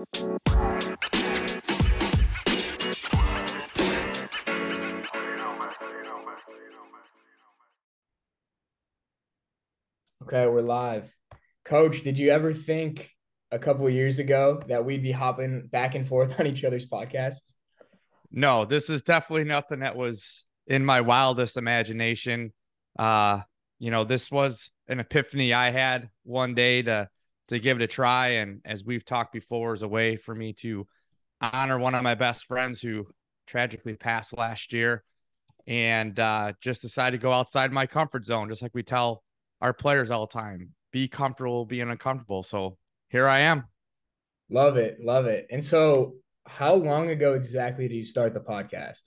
Okay, we're live. Coach, did you ever think a couple of years ago that we'd be hopping back and forth on each other's podcasts? No, this is definitely nothing that was in my wildest imagination. This was an epiphany I had one day to give it a try. And as we've talked before, is a way for me to honor one of my best friends who tragically passed last year, and just decided to go outside my comfort zone. Just like we tell our players all the time, be comfortable being uncomfortable. So here I am. Love it. Love it. And so how long ago exactly did you start the podcast?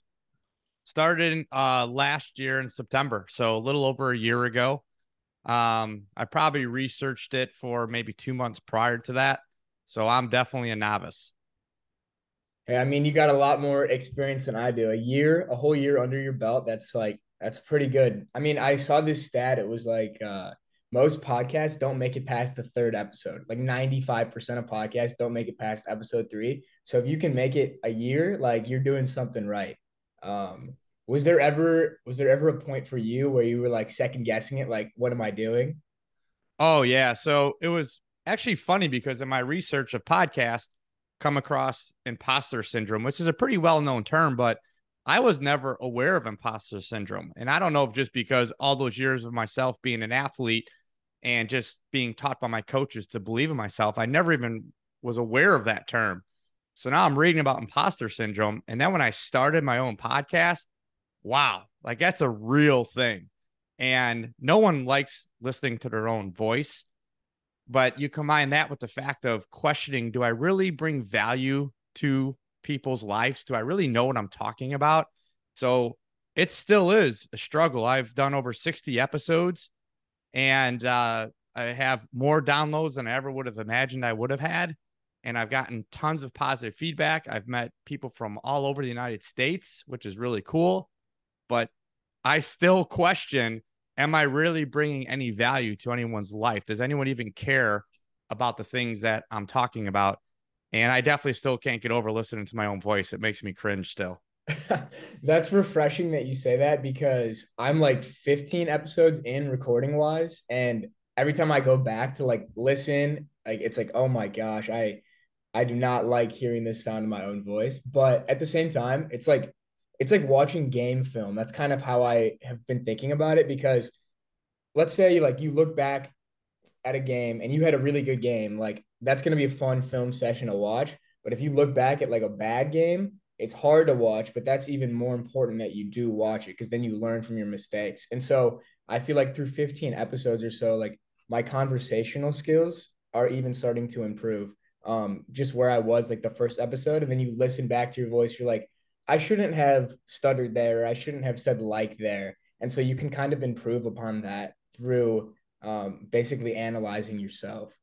Started last year in September. So a little over a year ago. I probably researched it for maybe 2 months prior to that. So I'm definitely a novice. Hey, I mean, you got a lot more experience than I do. A whole year under your belt. That's pretty good. I mean, I saw this stat. It was like, most podcasts don't make it past the third episode. Like 95% of podcasts don't make it past episode 3. So if you can make it a year, like, you're doing something right. Was there ever a point for you where you were like second guessing it? Like, what am I doing? Oh yeah. So it was actually funny because in my research of podcasts, come across imposter syndrome, which is a pretty well-known term, but I was never aware of imposter syndrome. And I don't know if just because all those years of myself being an athlete and just being taught by my coaches to believe in myself, I never even was aware of that term. So now I'm reading about imposter syndrome. And then when I started my own podcast, wow, like, that's a real thing. And no one likes listening to their own voice, but you combine that with the fact of questioning, do I really bring value to people's lives? Do I really know what I'm talking about? So it still is a struggle. I've done over 60 episodes, and I have more downloads than I ever would have imagined I would have had. And I've gotten tons of positive feedback. I've met people from all over the United States, which is really cool. But I still question, am I really bringing any value to anyone's life? Does anyone even care about the things that I'm talking about? And I definitely still can't get over listening to my own voice. It makes me cringe still. That's refreshing that you say that, because I'm like 15 episodes in recording wise. And every time I go back to like listen, like, it's like, oh my gosh, I do not like hearing this sound in my own voice. But at the same time, it's like watching game film. That's kind of how I have been thinking about it, because let's say like you look back at a game and you had a really good game. Like, that's going to be a fun film session to watch. But if you look back at like a bad game, it's hard to watch, but that's even more important that you do watch it, because then you learn from your mistakes. And so I feel like through 15 episodes or so, like, my conversational skills are even starting to improve. Just where I was like the first episode, and then you listen back to your voice, you're like, I shouldn't have stuttered there. I shouldn't have said like there. And so you can kind of improve upon that through basically analyzing yourself.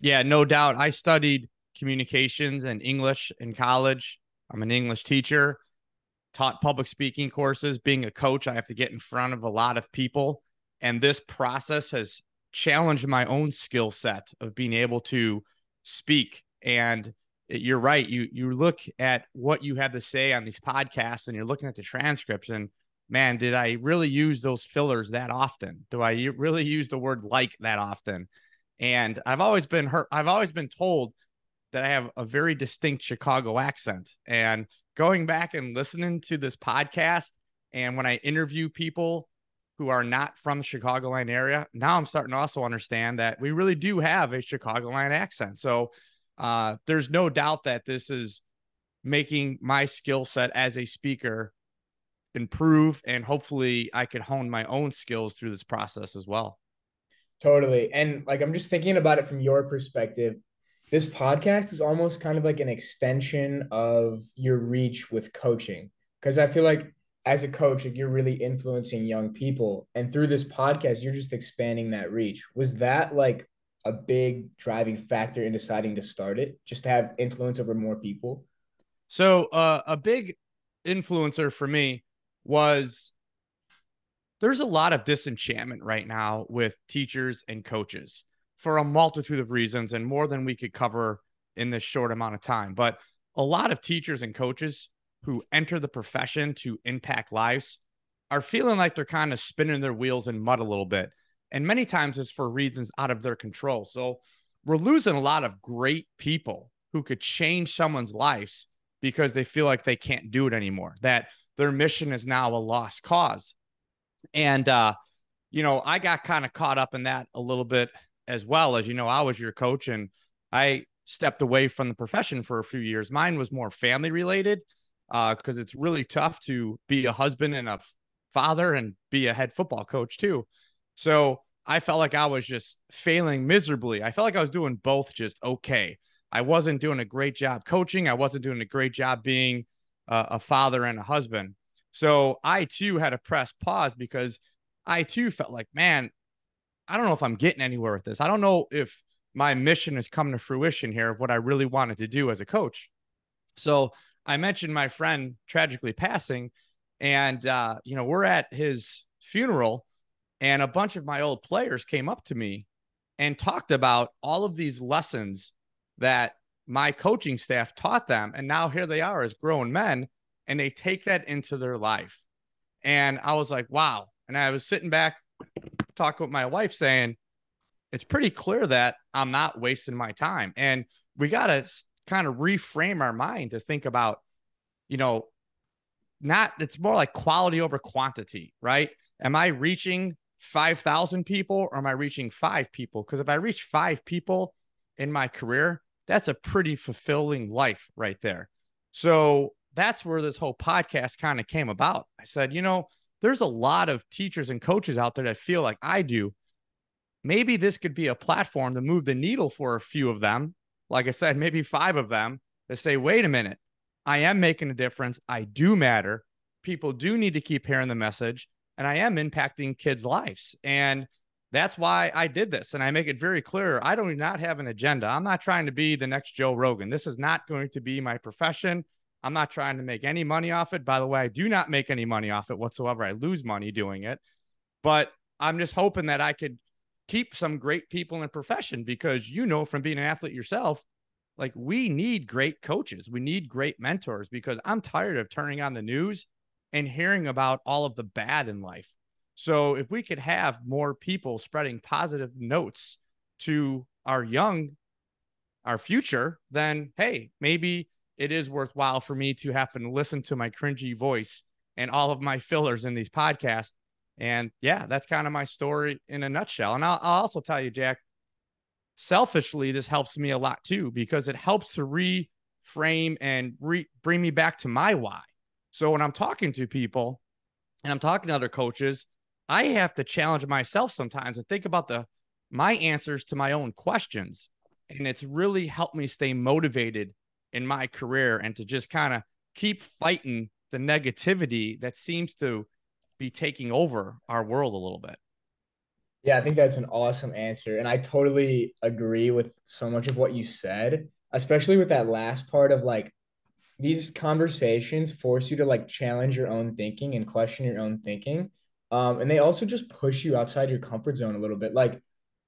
Yeah, no doubt. I studied communications and English in college. I'm an English teacher, taught public speaking courses. Being a coach, I have to get in front of a lot of people. And this process has challenged my own skill set of being able to speak. And you're right. You look at what you have to say on these podcasts, and you're looking at the transcripts, and man, did I really use those fillers that often? Do I really use the word like that often? And I've always been hurt. I've always been told that I have a very distinct Chicago accent, and going back and listening to this podcast, and when I interview people who are not from the Chicagoland area, now I'm starting to also understand that we really do have a Chicagoland accent. So there's no doubt that this is making my skill set as a speaker improve, and hopefully I could hone my own skills through this process as well. Totally. And like, I'm just thinking about it from your perspective. This podcast is almost kind of like an extension of your reach with coaching, because I feel like as a coach, like, you're really influencing young people, and through this podcast, you're just expanding that reach. Was that like a big driving factor in deciding to start it, just to have influence over more people? So a big influencer for me was, there's a lot of disenchantment right now with teachers and coaches for a multitude of reasons, and more than we could cover in this short amount of time. But a lot of teachers and coaches who enter the profession to impact lives are feeling like they're kind of spinning their wheels in mud a little bit. And many times it's for reasons out of their control. So we're losing a lot of great people who could change someone's lives because they feel like they can't do it anymore, that their mission is now a lost cause. And, you know, I got kind of caught up in that a little bit as well. As you know, I was your coach and I stepped away from the profession for a few years. Mine was more family related because it's really tough to be a husband and a father and be a head football coach too. So I felt like I was just failing miserably. I felt like I was doing both just okay. I wasn't doing a great job coaching. I wasn't doing a great job being a father and a husband. So I too had to press pause because I too felt like, man, I don't know if I'm getting anywhere with this. I don't know if my mission has come to fruition here of what I really wanted to do as a coach. So I mentioned my friend tragically passing and, you know, we're at his funeral and a bunch of my old players came up to me and talked about all of these lessons that my coaching staff taught them. And now here they are as grown men and they take that into their life. And I was like, wow. And I was sitting back talking with my wife saying, it's pretty clear that I'm not wasting my time. And we got to kind of reframe our mind to think about, you know, not, it's more like quality over quantity, right? Am I reaching 5,000 people or am I reaching 5 people? Because if I reach 5 people in my career, that's a pretty fulfilling life right there. So that's where this whole podcast kind of came about. I said, you know, there's a lot of teachers and coaches out there that feel like I do. Maybe this could be a platform to move the needle for a few of them. Like I said, maybe 5 of them that say, wait a minute, I am making a difference. I do matter. People do need to keep hearing the message and I am impacting kids' lives. And that's why I did this. And I make it very clear. I do not have an agenda. I'm not trying to be the next Joe Rogan. This is not going to be my profession. I'm not trying to make any money off it. By the way, I do not make any money off it whatsoever. I lose money doing it, but I'm just hoping that I could keep some great people in the profession because, you know, from being an athlete yourself, like we need great coaches. We need great mentors because I'm tired of turning on the news and hearing about all of the bad in life. So if we could have more people spreading positive notes to our young, our future, then, hey, maybe it is worthwhile for me to happen to listen to my cringy voice and all of my fillers in these podcasts. And yeah, that's kind of my story in a nutshell. And I'll also tell you, Jack, selfishly, this helps me a lot too, because it helps to reframe and bring me back to my why. So when I'm talking to people and I'm talking to other coaches, I have to challenge myself sometimes and think about my answers to my own questions. And it's really helped me stay motivated in my career and to just kind of keep fighting the negativity that seems to be taking over our world a little bit. Yeah, I think that's an awesome answer. And I totally agree with so much of what you said, especially with that last part of like, these conversations force you to like challenge your own thinking and question your own thinking. And they also just push you outside your comfort zone a little bit. Like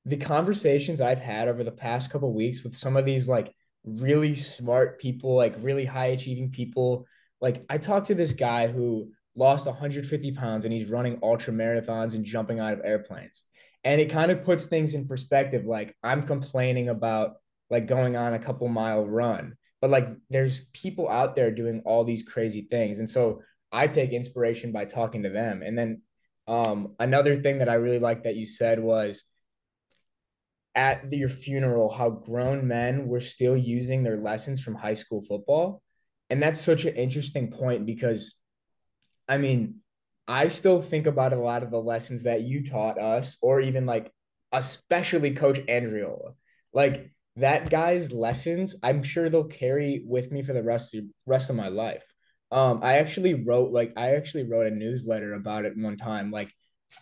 the conversations I've had over the past couple of weeks with some of these like really smart people, like really high achieving people. Like I talked to this guy who lost 150 pounds and he's running ultra marathons and jumping out of airplanes. And it kind of puts things in perspective. Like I'm complaining about like going on a couple mile run, but like there's people out there doing all these crazy things. And so I take inspiration by talking to them. And then another thing that I really liked that you said was at your funeral, how grown men were still using their lessons from high school football. And that's such an interesting point because, I mean, I still think about a lot of the lessons that you taught us, or even like, especially Coach Andriola. Like that guy's lessons, I'm sure they'll carry with me for the rest of my life. I actually wrote a newsletter about it one time, like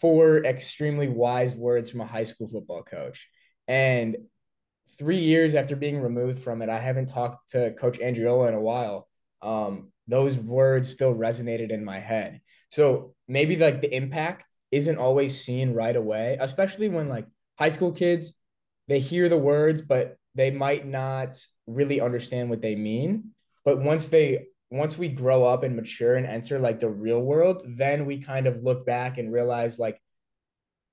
4 extremely wise words from a high school football coach. And 3 years after being removed from it, I haven't talked to Coach Andriola in a while. Those words still resonated in my head. So maybe like the impact isn't always seen right away, especially when like high school kids, they hear the words, but they might not really understand what they mean. But once we grow up and mature and enter like the real world, then we kind of look back and realize like,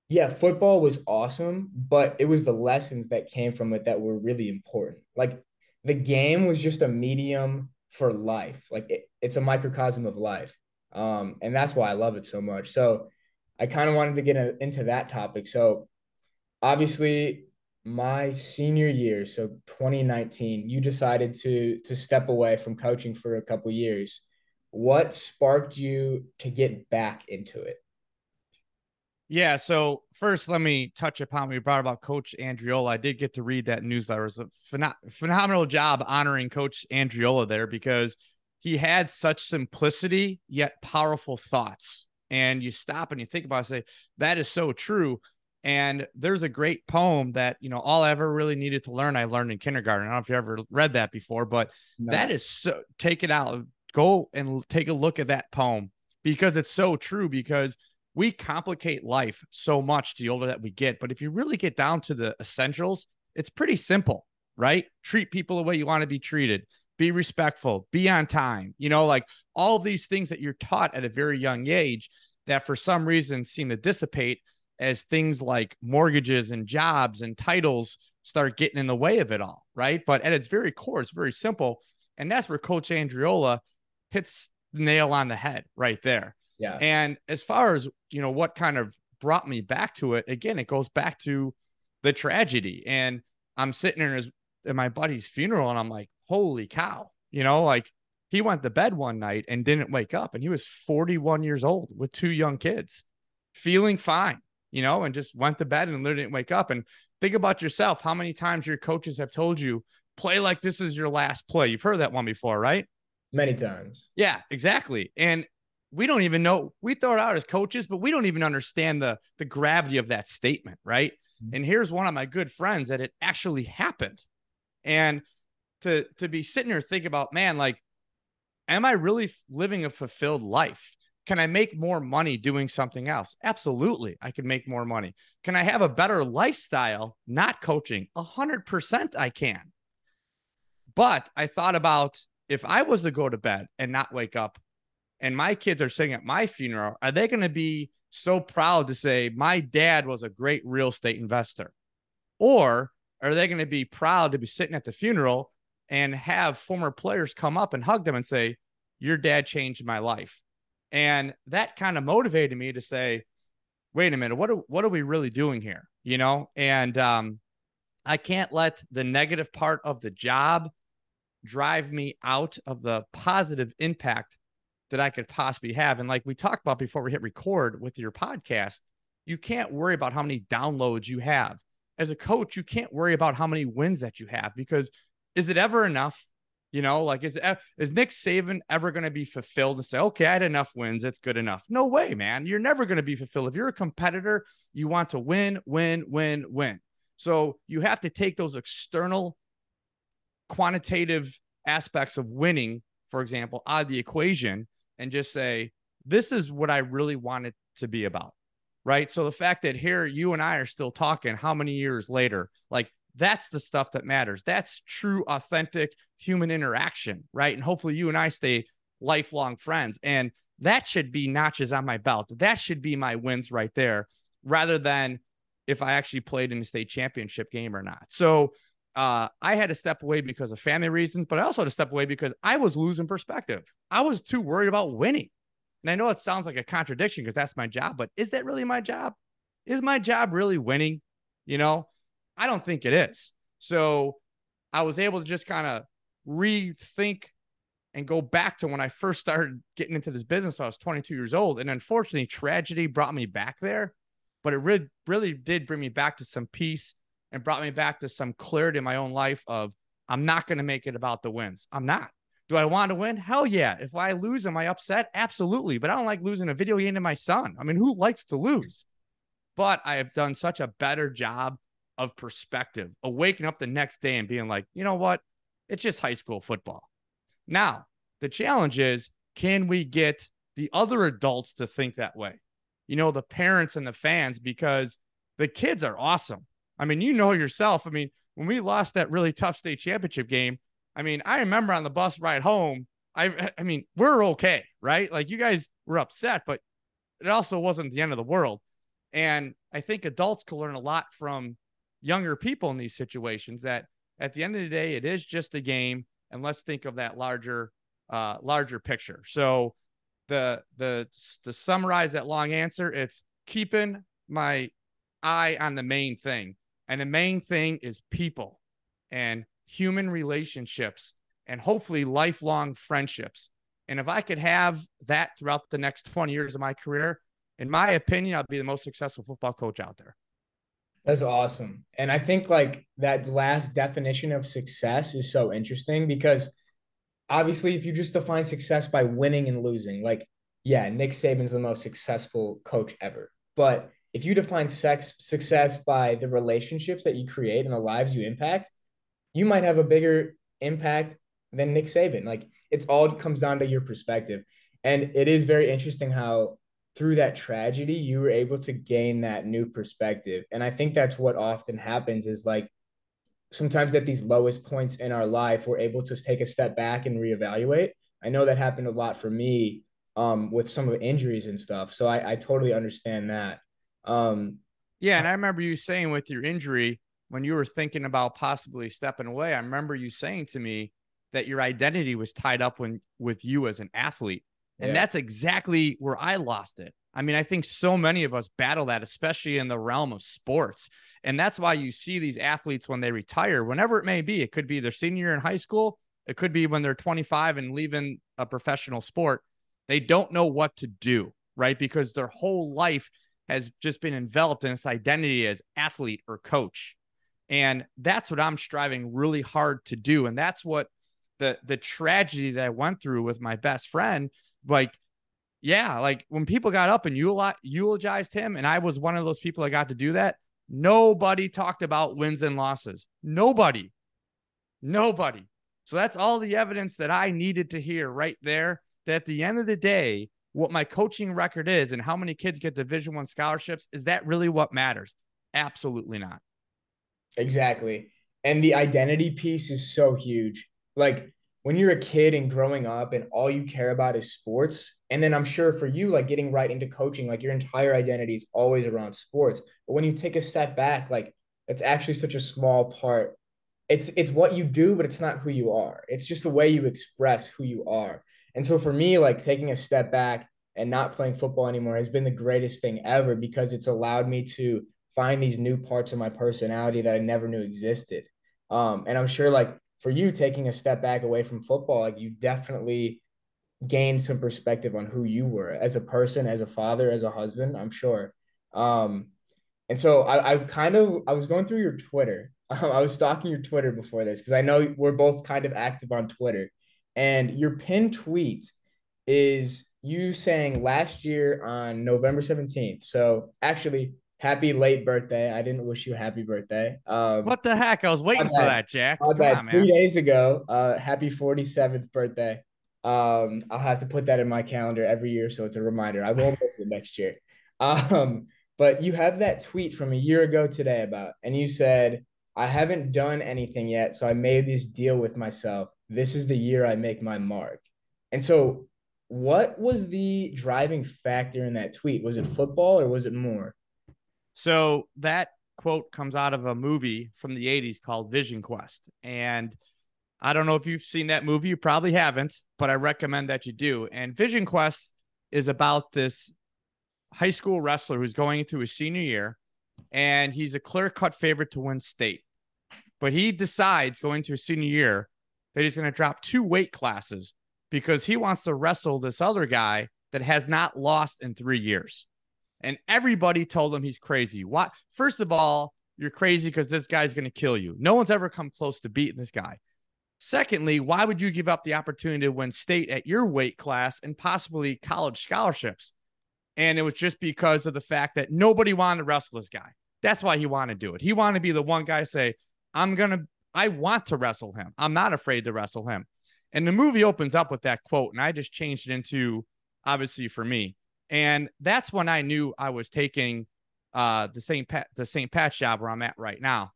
yeah, football was awesome, but it was the lessons that came from it that were really important. Like the game was just a medium for life. Like it's a microcosm of life. And that's why I love it so much. So I kind of wanted to get into that topic. So obviously my senior year, so 2019, you decided to step away from coaching for a couple of years. What sparked you to get back into it? Yeah, so first let me touch upon what you brought about Coach Andriola. I did get to read that newsletter. It was a phenomenal job honoring Coach Andriola there, because he had such simplicity yet powerful thoughts. And you stop and you think about it and say, that is so true. And there's a great poem that, you know, all I ever really needed to learn, I learned in kindergarten. I don't know if you ever read that before, but no. That is so, take it out, go and take a look at that poem, because it's so true, because we complicate life so much the older that we get. But if you really get down to the essentials, it's pretty simple, right? Treat people the way you want to be treated, be respectful, be on time, you know, like all these things that you're taught at a very young age that for some reason seem to dissipate as things like mortgages and jobs and titles start getting in the way of it all, right? But at its very core, it's very simple. And that's where Coach Andriola hits the nail on the head right there. Yeah. And as far as, you know, what kind of brought me back to it, again, it goes back to the tragedy. And I'm sitting in my buddy's funeral and I'm like, holy cow, you know, like he went to bed one night and didn't wake up, and he was 41 years old with two young kids, feeling fine, you know, and just went to bed and literally didn't wake up. And think about yourself, how many times your coaches have told you, play like this is your last play. You've heard that one before, right? Many times. Yeah, exactly. And we don't even know, we throw it out as coaches, but we don't even understand the gravity of that statement, right? Mm-hmm. And here's one of my good friends that it actually happened. And to be sitting here thinking about, man, like, am I really living a fulfilled life? Can I make more money doing something else? Absolutely. I can make more money. Can I have a better lifestyle? Not coaching. 100% I can. But I thought about, if I was to go to bed and not wake up and my kids are sitting at my funeral, are they going to be so proud to say my dad was a great real estate investor? Or are they going to be proud to be sitting at the funeral and have former players come up and hug them and say, your dad changed my life? And that kind of motivated me to say, wait a minute, what are we really doing here? You know? And I can't let the negative part of the job drive me out of the positive impact that I could possibly have. And like we talked about before we hit record with your podcast, you can't worry about how many downloads you have. As a coach, you can't worry about how many wins that you have, because is it ever enough? You know, like, is Nick Saban ever going to be fulfilled and say, okay, I had enough wins, it's good enough? No way, man. You're never going to be fulfilled. If you're a competitor, you want to win, win, win, win. So you have to take those external quantitative aspects of winning, for example, out of the equation and just say, this is what I really want it to be about, right? So the fact that here you and I are still talking how many years later, like, that's the stuff that matters. That's true, authentic human interaction, right? And hopefully you and I stay lifelong friends. And that should be notches on my belt. That should be my wins right there, rather than if I actually played in a state championship game or not. So I had to step away because of family reasons, but I also had to step away because I was losing perspective. I was too worried about winning. And I know it sounds like a contradiction because that's my job, but is that really my job? Is my job really winning? You know? I don't think it is. So I was able to just kind of rethink and go back to when I first started getting into this business. I was 22 years old. And unfortunately, tragedy brought me back there, but it really did bring me back to some peace and brought me back to some clarity in my own life of, I'm not going to make it about the wins. I'm not. Do I want to win? Hell yeah. If I lose, am I upset? Absolutely. But I don't like losing a video game to my son. I mean, who likes to lose? But I have done such a better job of perspective, of waking up the next day and being like, you know what? It's just high school football. Now, the challenge is, can we get the other adults to think that way? You know, the parents and the fans, because the kids are awesome. I mean, you know yourself. I mean, when we lost that really tough state championship game, I mean, I remember on the bus ride home, I mean, we're okay, right? Like, you guys were upset, but it also wasn't the end of the world. And I think adults can learn a lot from younger people in these situations, that at the end of the day, it is just a game. And let's think of that larger picture. So to summarize that long answer, it's keeping my eye on the main thing. And the main thing is people and human relationships and hopefully lifelong friendships. And if I could have that throughout the next 20 years of my career, in my opinion, I'd be the most successful football coach out there. That's awesome. And I think like that last definition of success is so interesting, because obviously if you just define success by winning and losing, like, yeah, Nick Saban's the most successful coach ever. But if you define success by the relationships that you create and the lives you impact, you might have a bigger impact than Nick Saban. Like, it's all comes down to your perspective. And it is very interesting how through that tragedy, you were able to gain that new perspective. And I think that's what often happens, is like sometimes at these lowest points in our life, we're able to take a step back and reevaluate. I know that happened a lot for me with some of the injuries and stuff. So I totally understand that. Yeah. And I remember you saying with your injury, when you were thinking about possibly stepping away, I remember you saying to me that your identity was tied up with you as an athlete. And that's exactly where I lost it. I mean, I think so many of us battle that, especially in the realm of sports. And that's why you see these athletes when they retire, whenever it may be, it could be their senior year in high school. It could be when they're 25 and leaving a professional sport. They don't know what to do, right? Because their whole life has just been enveloped in this identity as athlete or coach. And that's what I'm striving really hard to do. And that's what the tragedy that I went through with my best friend, like, yeah, like when people got up and eulogized him, and I was one of those people that got to do that, nobody talked about wins and losses. Nobody. So that's all the evidence that I needed to hear right there, that at the end of the day, what my coaching record is and how many kids get Division I scholarships, is that really what matters? Absolutely not. Exactly. And the identity piece is so huge. Like when you're a kid and growing up and all you care about is sports, and then I'm sure for you, like getting right into coaching, like your entire identity is always around sports. But when you take a step back, like it's actually such a small part. It's what you do, but it's not who you are. It's just the way you express who you are. And so for me, like taking a step back and not playing football anymore has been the greatest thing ever, because it's allowed me to find these new parts of my personality that I never knew existed. And I'm sure like for you, taking a step back away from football, like you definitely gained some perspective on who you were as a person, as a father, as a husband, I'm sure. And so I was going through your Twitter. I was stalking your Twitter before this, because I know we're both kind of active on Twitter. And your pinned tweet is you saying last year on November 17th. So actually, happy late birthday. I didn't wish you happy birthday. What the heck? I was waiting for that, Jack. Come on, man. 3 days ago, happy 47th birthday. I'll have to put that in my calendar every year, so it's a reminder. I won't miss it next year. But you have that tweet from a year ago today about, and you said, I haven't done anything yet, so I made this deal with myself. This is the year I make my mark. And so what was the driving factor in that tweet? Was it football or was it more? So that quote comes out of a movie from the 80s called Vision Quest. And I don't know if you've seen that movie. You probably haven't, but I recommend that you do. And Vision Quest is about this high school wrestler who's going into his senior year, and he's a clear-cut favorite to win state. But he decides going to his senior year that he's going to drop 2 weight classes because he wants to wrestle this other guy that has not lost in 3 years. And everybody told him he's crazy. Why? First of all, you're crazy because this guy's going to kill you. No one's ever come close to beating this guy. Secondly, why would you give up the opportunity to win state at your weight class and possibly college scholarships? And it was just because of the fact that nobody wanted to wrestle this guy. That's why he wanted to do it. He wanted to be the one guy to say, I want to wrestle him. I'm not afraid to wrestle him. And the movie opens up with that quote, and I just changed it into, obviously, for me. And that's when I knew I was taking the St. Pat's job where I'm at right now.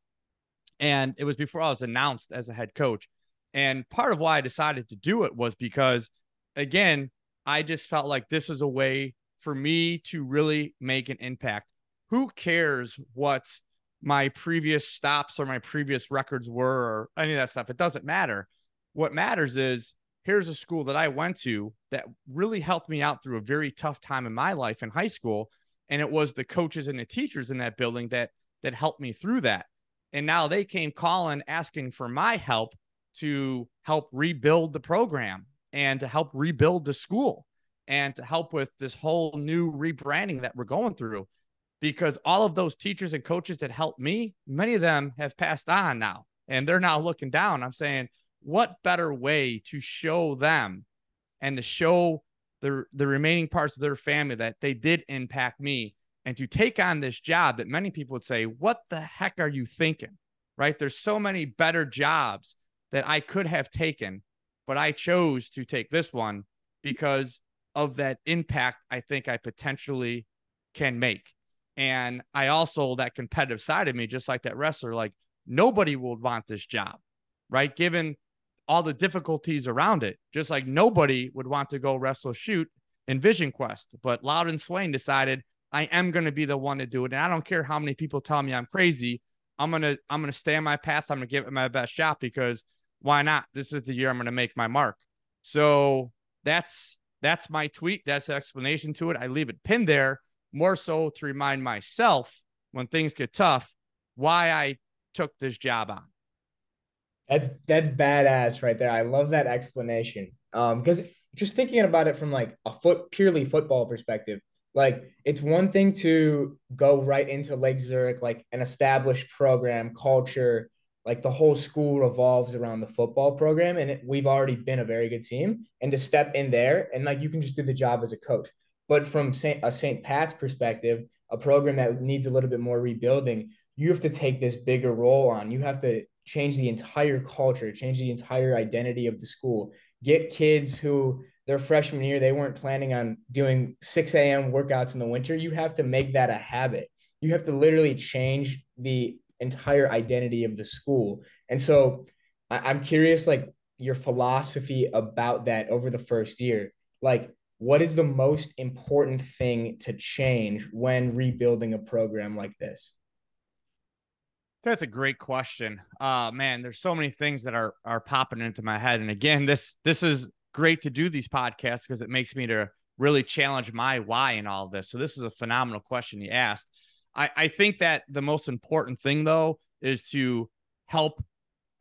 And it was before I was announced as a head coach. And part of why I decided to do it was because, again, I just felt like this was a way for me to really make an impact. Who cares what my previous stops or my previous records were or any of that stuff? It doesn't matter. What matters is here's a school that I went to that really helped me out through a very tough time in my life in high school. And it was the coaches and the teachers in that building that helped me through that. And now they came calling, asking for my help to help rebuild the program and to help rebuild the school and to help with this whole new rebranding that we're going through. Because all of those teachers and coaches that helped me, many of them have passed on now, and they're now looking down. I'm saying, what better way to show them and to show the remaining parts of their family that they did impact me, and to take on this job that many people would say, what the heck are you thinking, right? There's so many better jobs that I could have taken, but I chose to take this one because of that impact I think I potentially can make. And I also, that competitive side of me, just like that wrestler, like nobody will want this job, right? Given all the difficulties around it, just like nobody would want to go wrestle shoot in Vision Quest. But Louden Swain decided, I am going to be the one to do it. And I don't care how many people tell me I'm crazy. I'm going to stay on my path. I'm going to give it my best shot because why not? This is the year I'm going to make my mark. So that's my tweet. That's the explanation to it. I leave it pinned there. More so to remind myself when things get tough, why I took this job on. That's badass right there. I love that explanation. Because just thinking about it from like a purely football perspective, like it's one thing to go right into Lake Zurich, like an established program, culture, like the whole school revolves around the football program. And we've already been a very good team, and to step in there and like, you can just do the job as a coach. But from a St. Pat's perspective, a program that needs a little bit more rebuilding, you have to take this bigger role on. You have to change the entire culture, change the entire identity of the school, get kids who their freshman year, they weren't planning on doing 6 a.m. workouts in the winter. You have to make that a habit. You have to literally change the entire identity of the school. And so I'm curious, like your philosophy about that over the first year, like, what is the most important thing to change when rebuilding a program like this? That's a great question. Man, there's so many things that are popping into my head. And again, this is great to do these podcasts because it makes me to really challenge my why in all of this. So this is a phenomenal question you asked. I think that the most important thing though, is to help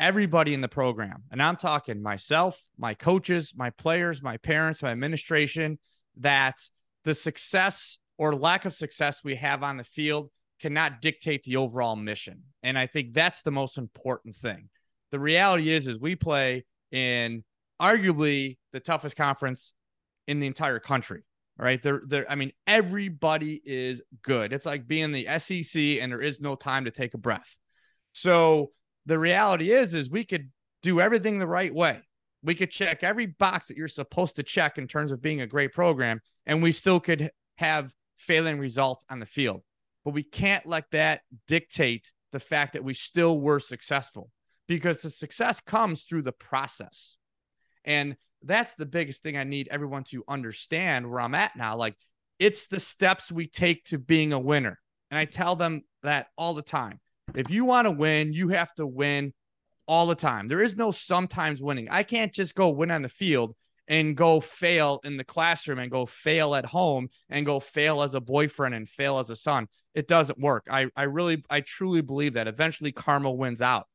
everybody in the program. And I'm talking myself, my coaches, my players, my parents, my administration, that the success or lack of success we have on the field cannot dictate the overall mission. And I think that's the most important thing. The reality is we play in arguably the toughest conference in the entire country, right? I mean, everybody is good. It's like being the SEC and there is no time to take a breath. So the reality is we could do everything the right way. We could check every box that you're supposed to check in terms of being a great program, and we still could have failing results on the field. But we can't let that dictate the fact that we still were successful, because the success comes through the process. And that's the biggest thing I need everyone to understand where I'm at now. Like, it's the steps we take to being a winner. And I tell them that all the time. If you want to win, you have to win all the time. There is no sometimes winning. I can't just go win on the field and go fail in the classroom and go fail at home and go fail as a boyfriend and fail as a son. It doesn't work. I truly believe that eventually karma wins out.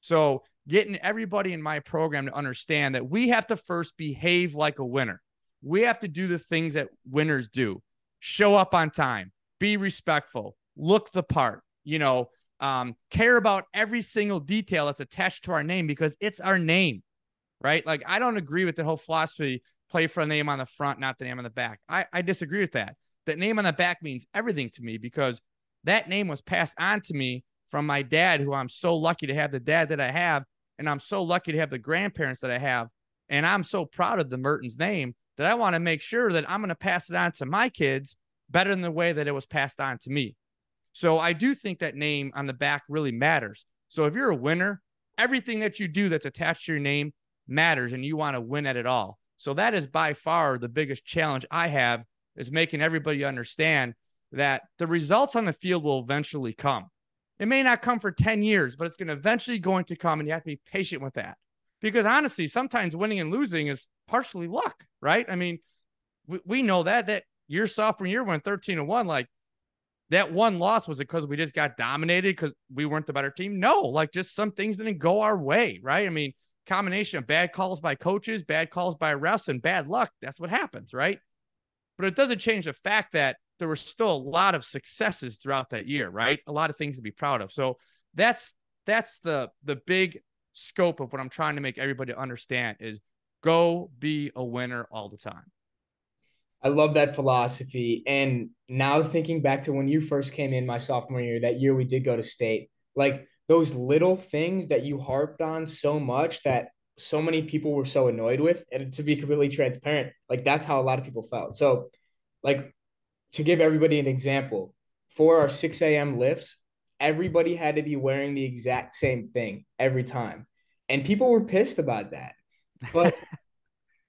So getting everybody in my program to understand that we have to first behave like a winner. We have to do the things that winners do. Show up on time, be respectful, look the part, care about every single detail that's attached to our name, because it's our name, right? Like, I don't agree with the whole philosophy, play for a name on the front, not the name on the back. I disagree with that. That name on the back means everything to me, because that name was passed on to me from my dad, who I'm so lucky to have the dad that I have. And I'm so lucky to have the grandparents that I have. And I'm so proud of the Mertens name that I want to make sure that I'm going to pass it on to my kids better than the way that it was passed on to me. So I do think that name on the back really matters. So if you're a winner, everything that you do that's attached to your name matters, and you want to win at it all. So that is by far the biggest challenge I have, is making everybody understand that the results on the field will eventually come. It may not come for 10 years, but it's eventually going to come, and you have to be patient with that. Because honestly, sometimes winning and losing is partially luck, right? I mean, we know that your sophomore year went 13-1, like that one loss, was it because we just got dominated because we weren't the better team? No, like just some things didn't go our way, right? I mean, combination of bad calls by coaches, bad calls by refs, and bad luck. That's what happens, right? But it doesn't change the fact that there were still a lot of successes throughout that year, right? A lot of things to be proud of. So that's the big scope of what I'm trying to make everybody understand, is go be a winner all the time. I love that philosophy. And now thinking back to when you first came in my sophomore year, that year we did go to state, like those little things that you harped on so much that so many people were so annoyed with. And to be completely transparent, like that's how a lot of people felt. So like, to give everybody an example, for our 6 a.m. lifts, everybody had to be wearing the exact same thing every time. And people were pissed about that. But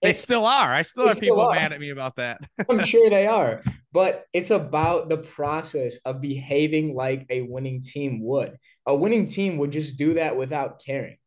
they still are. I still have people mad at me about that. I'm sure they are. But it's about the process of behaving like a winning team would. A winning team would just do that without caring.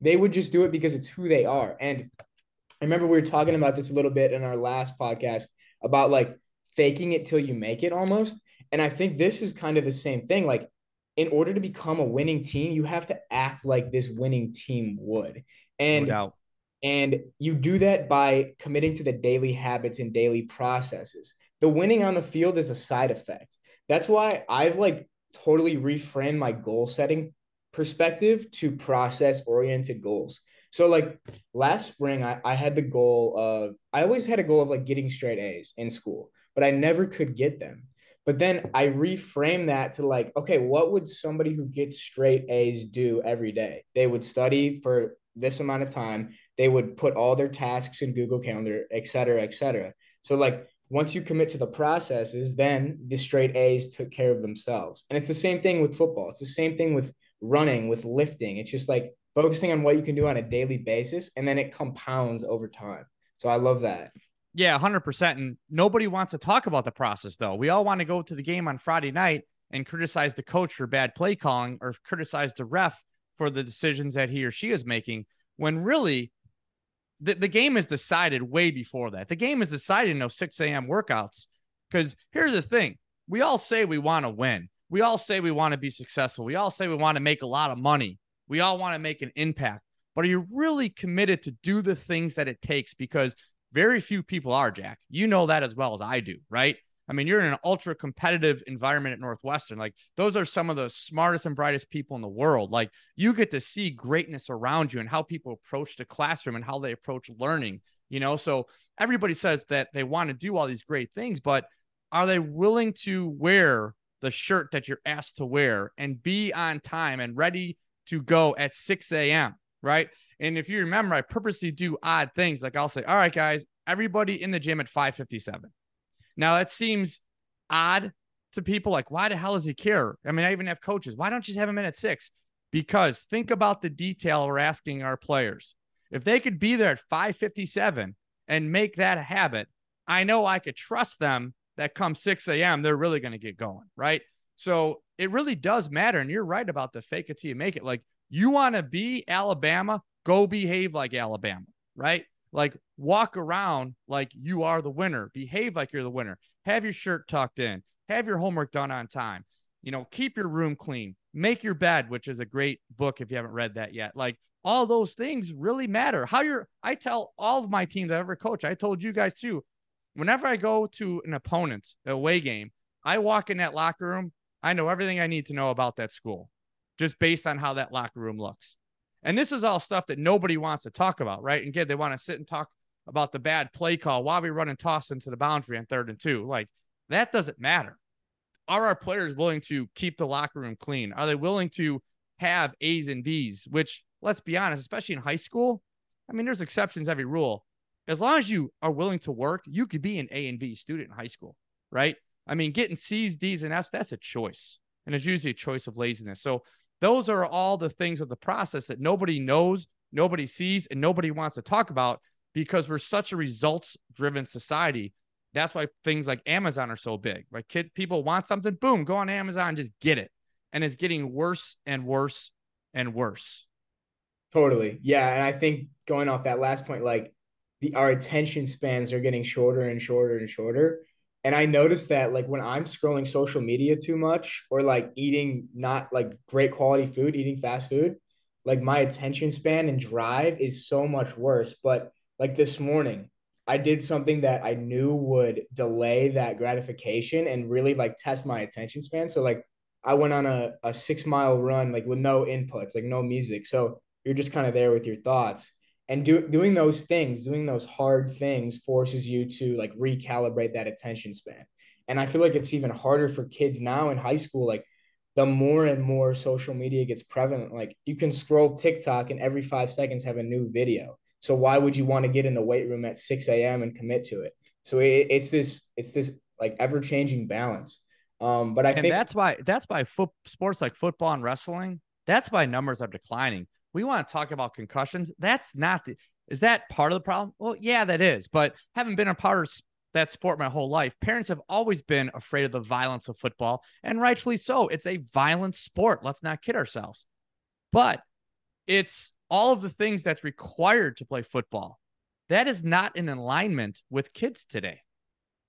They would just do it because it's who they are. And I remember we were talking about this a little bit in our last podcast about like faking it till you make it almost. And I think this is kind of the same thing. Like, in order to become a winning team, you have to act like this winning team would. And, no doubt. And you do that by committing to the daily habits and daily processes. The winning on the field is a side effect. That's why I've like totally reframed my goal setting perspective to process oriented goals. So like last spring, I had the goal of, I always had a goal of like getting straight A's in school, but I never could get them. But then I reframe that to like, okay, what would somebody who gets straight A's do every day? They would study for this amount of time. They would put all their tasks in Google Calendar, et cetera, et cetera. So like once you commit to the processes, then the straight A's took care of themselves. And it's the same thing with football. It's the same thing with running, with lifting. It's just like focusing on what you can do on a daily basis, and then it compounds over time. So I love that. Yeah, 100%. And nobody wants to talk about the process, though. We all want to go to the game on Friday night and criticize the coach for bad play calling, or criticize the ref for the decisions that he or she is making, when really the game is decided way before that. The game is decided in those 6 a.m. workouts. Because here's the thing. We all say we want to win. We all say we want to be successful. We all say we want to make a lot of money. We all want to make an impact. But are you really committed to do the things that it takes? Because very few people are, Jack. You know that as well as I do, right? I mean, you're in an ultra competitive environment at Northwestern. Like those are some of the smartest and brightest people in the world. Like you get to see greatness around you and how people approach the classroom and how they approach learning, you know? So everybody says that they want to do all these great things, but are they willing to wear the shirt that you're asked to wear and be on time and ready to go at 6 a.m., right? And if you remember, I purposely do odd things. Like I'll say, all right, guys, everybody in the gym at 5:57. Now that seems odd to people. Like, why the hell does he care? I mean, I even have coaches. Why don't you just have him in at 6? Because think about the detail we're asking our players. If they could be there at 5:57 and make that a habit, I know I could trust them that come 6 a.m., they're really going to get going, right? So it really does matter. And you're right about the fake it till you make it. Like you want to be Alabama, go behave like Alabama, right? Like walk around like you are the winner. Behave like you're the winner. Have your shirt tucked in. Have your homework done on time. You know, keep your room clean. Make your bed, which is a great book if you haven't read that yet. Like all those things really matter. I tell all of my teams I ever coach, I told you guys too, whenever I go to an opponent, an away game, I walk in that locker room. I know everything I need to know about that school just based on how that locker room looks. And this is all stuff that nobody wants to talk about, right? And again, they want to sit and talk about the bad play call while we run and toss into the boundary on 3rd and 2. Like, that doesn't matter. Are our players willing to keep the locker room clean? Are they willing to have A's and B's, which, let's be honest, especially in high school, I mean, there's exceptions to every rule. As long as you are willing to work, you could be an A and B student in high school, right? I mean, getting C's, D's, and F's, that's a choice. And it's usually a choice of laziness. So Those are all the things of the process that nobody knows, nobody sees, and nobody wants to talk about because we're such a results-driven society. That's why things like Amazon are so big. Like people want something, boom, go on Amazon, just get it. And it's getting worse and worse and worse. Totally. Yeah. And I think going off that last point, like our attention spans are getting shorter and shorter and shorter. And I noticed that like when I'm scrolling social media too much or like eating not like great quality food, eating fast food, like my attention span and drive is so much worse. But like this morning, I did something that I knew would delay that gratification and really like test my attention span. So like I went on a 6-mile run, like with no inputs, like no music. So you're just kind of there with your thoughts, and doing those things, doing those hard things forces you to like recalibrate that attention span. And I feel like it's even harder for kids now in high school. Like the more and more social media gets prevalent, like you can scroll TikTok and every 5 seconds have a new video. So why would you want to get in the weight room at 6 a.m. and commit to it? So it's this like ever-changing balance. But I think that's why sports like football and wrestling, that's why numbers are declining. We want to talk about concussions. That's not the, is that part of the problem? Well, yeah, that is, but haven't been a part of that sport my whole life. Parents have always been afraid of the violence of football, and rightfully so. It's a violent sport. Let's not kid ourselves, but it's all of the things that's required to play football. That is not in alignment with kids today.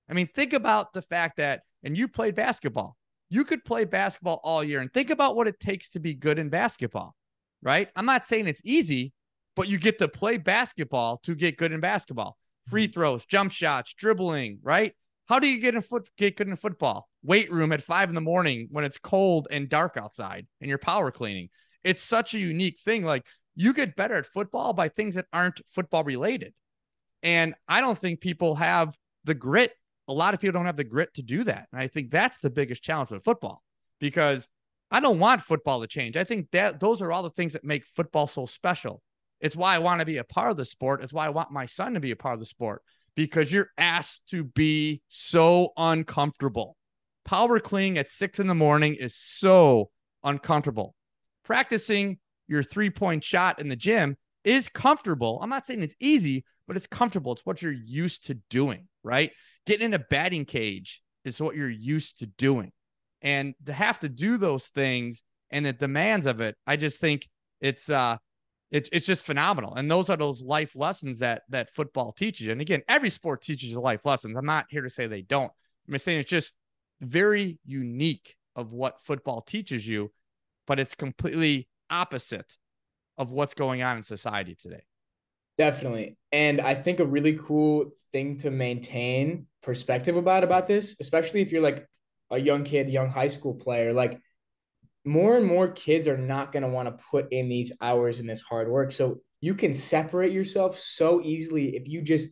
I mean, think about the fact that, and you played basketball, you could play basketball all year, and think about what it takes to be good in basketball. Right? I'm not saying it's easy, but you get to play basketball to get good in basketball. Free throws, jump shots, dribbling, right? How do you get good in football? Weight room at 5 a.m. when it's cold and dark outside and you're power cleaning. It's such a unique thing. Like you get better at football by things that aren't football related. And I don't think people have the grit. A lot of people don't have the grit to do that. And I think that's the biggest challenge with football, because I don't want football to change. I think that those are all the things that make football so special. It's why I want to be a part of the sport. It's why I want my son to be a part of the sport, because you're asked to be so uncomfortable. Power cleaning at 6 a.m. is so uncomfortable. Practicing your 3-point shot in the gym is comfortable. I'm not saying it's easy, but it's comfortable. It's what you're used to doing, right? Getting in a batting cage is what you're used to doing. And to have to do those things and the demands of it, I just think it's just phenomenal. And those are those life lessons that football teaches. And again, every sport teaches you life lessons. I'm not here to say they don't. I'm saying it's just very unique of what football teaches you, but it's completely opposite of what's going on in society today. Definitely. And I think a really cool thing to maintain perspective about this, especially if you're like a young kid, young high school player, like more and more kids are not going to want to put in these hours and this hard work. So you can separate yourself so easily if you just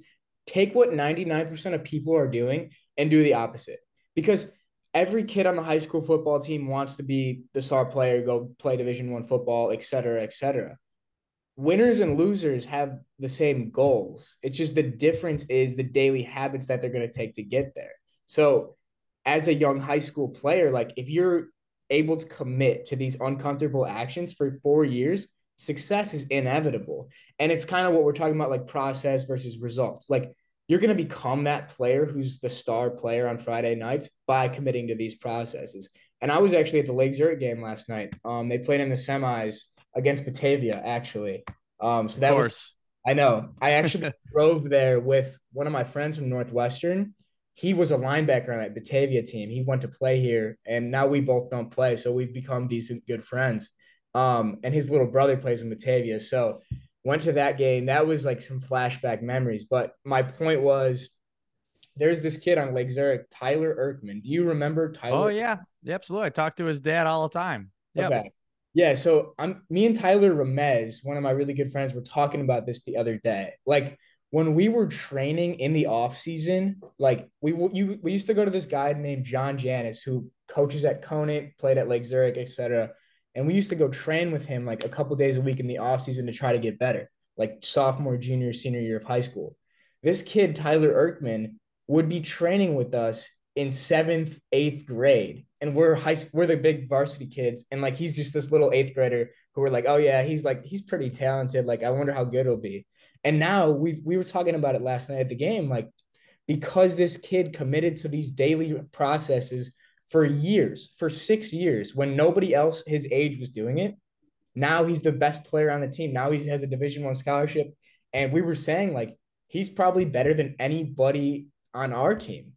take what 99% of people are doing and do the opposite. Because every kid on the high school football team wants to be the star player, go play Division I football, et cetera, et cetera. Winners and losers have the same goals. It's just the difference is the daily habits that they're going to take to get there. So as a young high school player, like if you're able to commit to these uncomfortable actions for 4 years, success is inevitable. And it's kind of what we're talking about, like process versus results. Like you're going to become that player who's the star player on Friday nights by committing to these processes. And I was actually at the Lake Zurich game last night. They played in the semis against Batavia, actually. So that was, I know, I actually drove there with one of my friends from Northwestern. He was a linebacker on that Batavia team. He went to play here, and now we both don't play, so we've become decent, good friends. And his little brother plays in Batavia, so went to that game. That was like some flashback memories. But my point was, there's this kid on Lake Zurich, Tyler Erkman. Do you remember Tyler? Oh yeah, absolutely. I talked to his dad all the time. Yep. Okay, yeah. So me and Tyler Ramez, one of my really good friends, were talking about this the other day, like. When we were training in the off season, like we used to go to this guy named John Janis, who coaches at Conant, played at Lake Zurich, etc. And we used to go train with him like a couple days a week in the off season to try to get better, like sophomore, junior, senior year of high school. This kid, Tyler Erkman, would be training with us in 7th, 8th grade, and we're the big varsity kids, and like he's just this little 8th grader who we're like, oh yeah, he's pretty talented. Like I wonder how good he'll be. And now we were talking about it last night at the game, like because this kid committed to these daily processes for years, for 6 years, when nobody else his age was doing it. Now he's the best player on the team. Now he has a Division I scholarship, and we were saying like he's probably better than anybody on our team,